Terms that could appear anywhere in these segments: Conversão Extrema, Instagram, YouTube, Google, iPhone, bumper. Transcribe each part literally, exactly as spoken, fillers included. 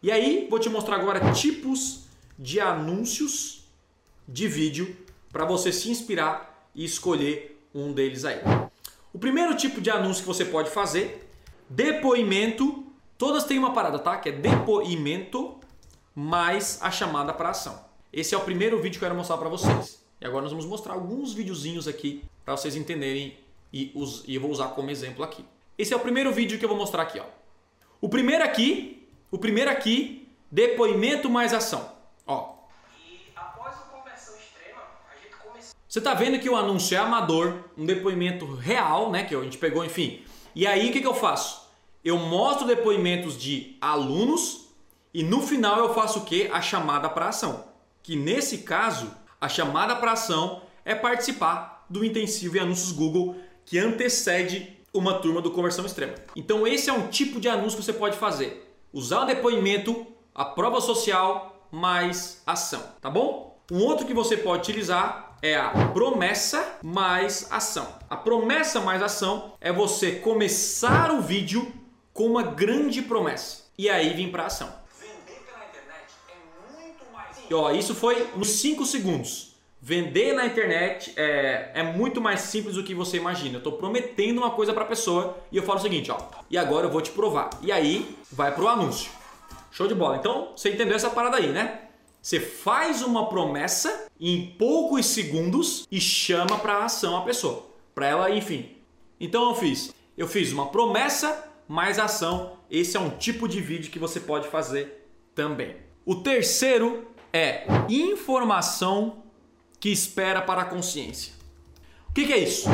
E aí, vou te mostrar agora tipos de anúncios de vídeo para você se inspirar e escolher um deles aí. O primeiro tipo de anúncio que você pode fazer, depoimento, todas têm uma parada, tá? Que é depoimento mais a chamada para ação. Esse é o primeiro vídeo que eu quero mostrar para vocês. E agora nós vamos mostrar alguns videozinhos aqui para vocês entenderem e, us e eu vou usar como exemplo aqui. Esse é o primeiro vídeo que eu vou mostrar aqui, ó. O primeiro aqui... O primeiro aqui, depoimento mais ação. Ó. E após o Conversão Extrema, a gente começou... Você tá vendo que o anúncio é amador, um depoimento real, né? Que a gente pegou, enfim. E aí, o que que eu faço? Eu mostro depoimentos de alunos e no final eu faço o quê? A chamada para ação. Que nesse caso, a chamada para ação é participar do intensivo e anúncios Google que antecede uma turma do Conversão Extrema. Então esse é um tipo de anúncio que você pode fazer. Usar o depoimento, a prova social, mais ação, tá bom? Um outro que você pode utilizar é a promessa mais ação. A promessa mais ação é você começar o vídeo com uma grande promessa e aí vir para ação. Vender pela internet é muito mais... E, ó, isso foi nos cinco segundos. Vender na internet é, é muito mais simples do que você imagina. Eu tô prometendo uma coisa pra pessoa e eu falo o seguinte, ó. E agora eu vou te provar. E aí, vai pro anúncio. Show de bola. Então, você entendeu essa parada aí, né? Você faz uma promessa em poucos segundos e chama pra ação a pessoa. Pra ela, enfim. Então eu fiz. Eu fiz uma promessa mais ação. Esse é um tipo de vídeo que você pode fazer também. O terceiro é informação... que espera para a consciência. O que que é isso?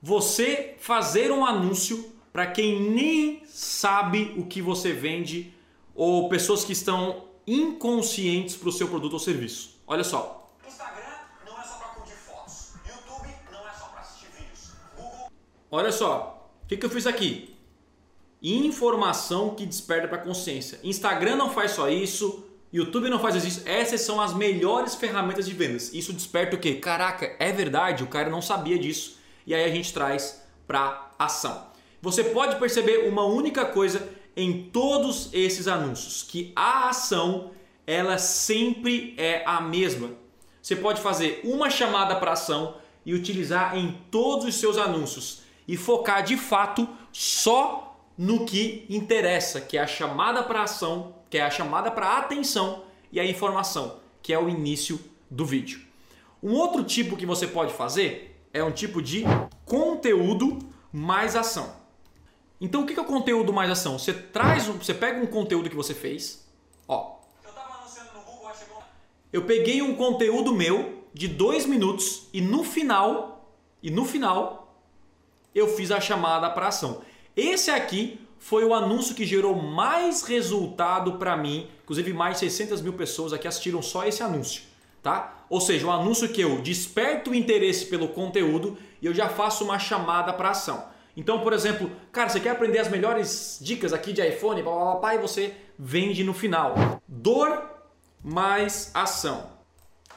Você fazer um anúncio para quem nem sabe o que você vende ou pessoas que estão inconscientes para o seu produto ou serviço. Olha só. Instagram não é só para curtir fotos. YouTube não é só para assistir vídeos. Google... Olha só. O que que eu fiz aqui? Informação que desperta para a consciência. Instagram não faz só isso. YouTube não faz isso. Essas são as melhores ferramentas de vendas. Isso desperta o quê? Caraca, é verdade, o cara não sabia disso. E aí a gente traz para ação. Você pode perceber uma única coisa em todos esses anúncios, que a ação, ela sempre é a mesma. Você pode fazer uma chamada para ação e utilizar em todos os seus anúncios e focar de fato só no que interessa, que é a chamada para ação, que é a chamada para a atenção e a informação, que é o início do vídeo. Um outro tipo que você pode fazer é um tipo de conteúdo mais ação. Então o que é o conteúdo mais ação? Você traz, um, você pega um conteúdo que você fez, ó. Eu tava anunciando no Google, achei bom. Eu peguei um conteúdo meu de dois minutos e no final, e no final eu fiz a chamada para ação. Esse aqui foi o anúncio que gerou mais resultado para mim. Inclusive mais de seiscentas mil pessoas aqui assistiram só esse anúncio, tá? Ou seja, um anúncio que eu desperto o interesse pelo conteúdo e eu já faço uma chamada para ação. Então, por exemplo, cara, você quer aprender as melhores dicas aqui de iPhone, blá, blá, blá, e você vende no final. Dor mais ação.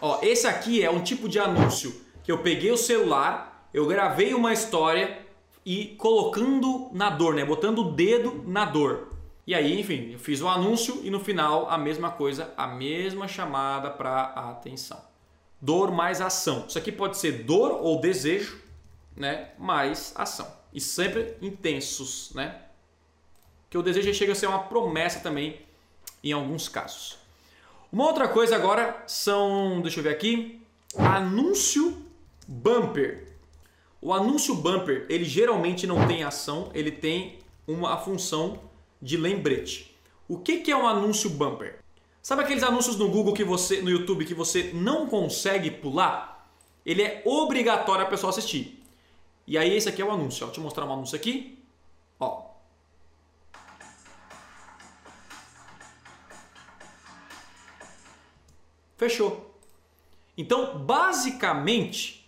Ó, esse aqui é um tipo de anúncio que eu peguei o celular, eu gravei uma história e colocando na dor, né? Botando o dedo na dor. E aí, enfim, eu fiz o anúncio e no final a mesma coisa, a mesma chamada para atenção. Dor mais ação. Isso aqui pode ser dor ou desejo, né? Mais ação. E sempre intensos, né? Porque o desejo chega a ser uma promessa também em alguns casos. Uma outra coisa agora são, deixa eu ver aqui, anúncio bumper. O anúncio bumper, ele geralmente não tem ação, ele tem uma função de lembrete. O que que é um anúncio bumper? Sabe aqueles anúncios no Google que você, no YouTube que você não consegue pular? Ele é obrigatório a pessoa assistir. E aí esse aqui é o anúncio. Ó, deixa eu mostrar um anúncio aqui. Ó. Fechou. Então, basicamente...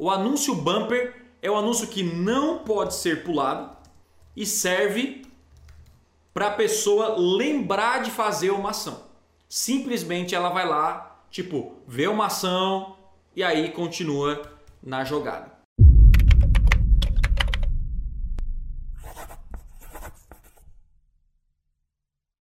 o anúncio bumper é um anúncio que não pode ser pulado e serve para a pessoa lembrar de fazer uma ação. Simplesmente ela vai lá, tipo, vê uma ação e aí continua na jogada.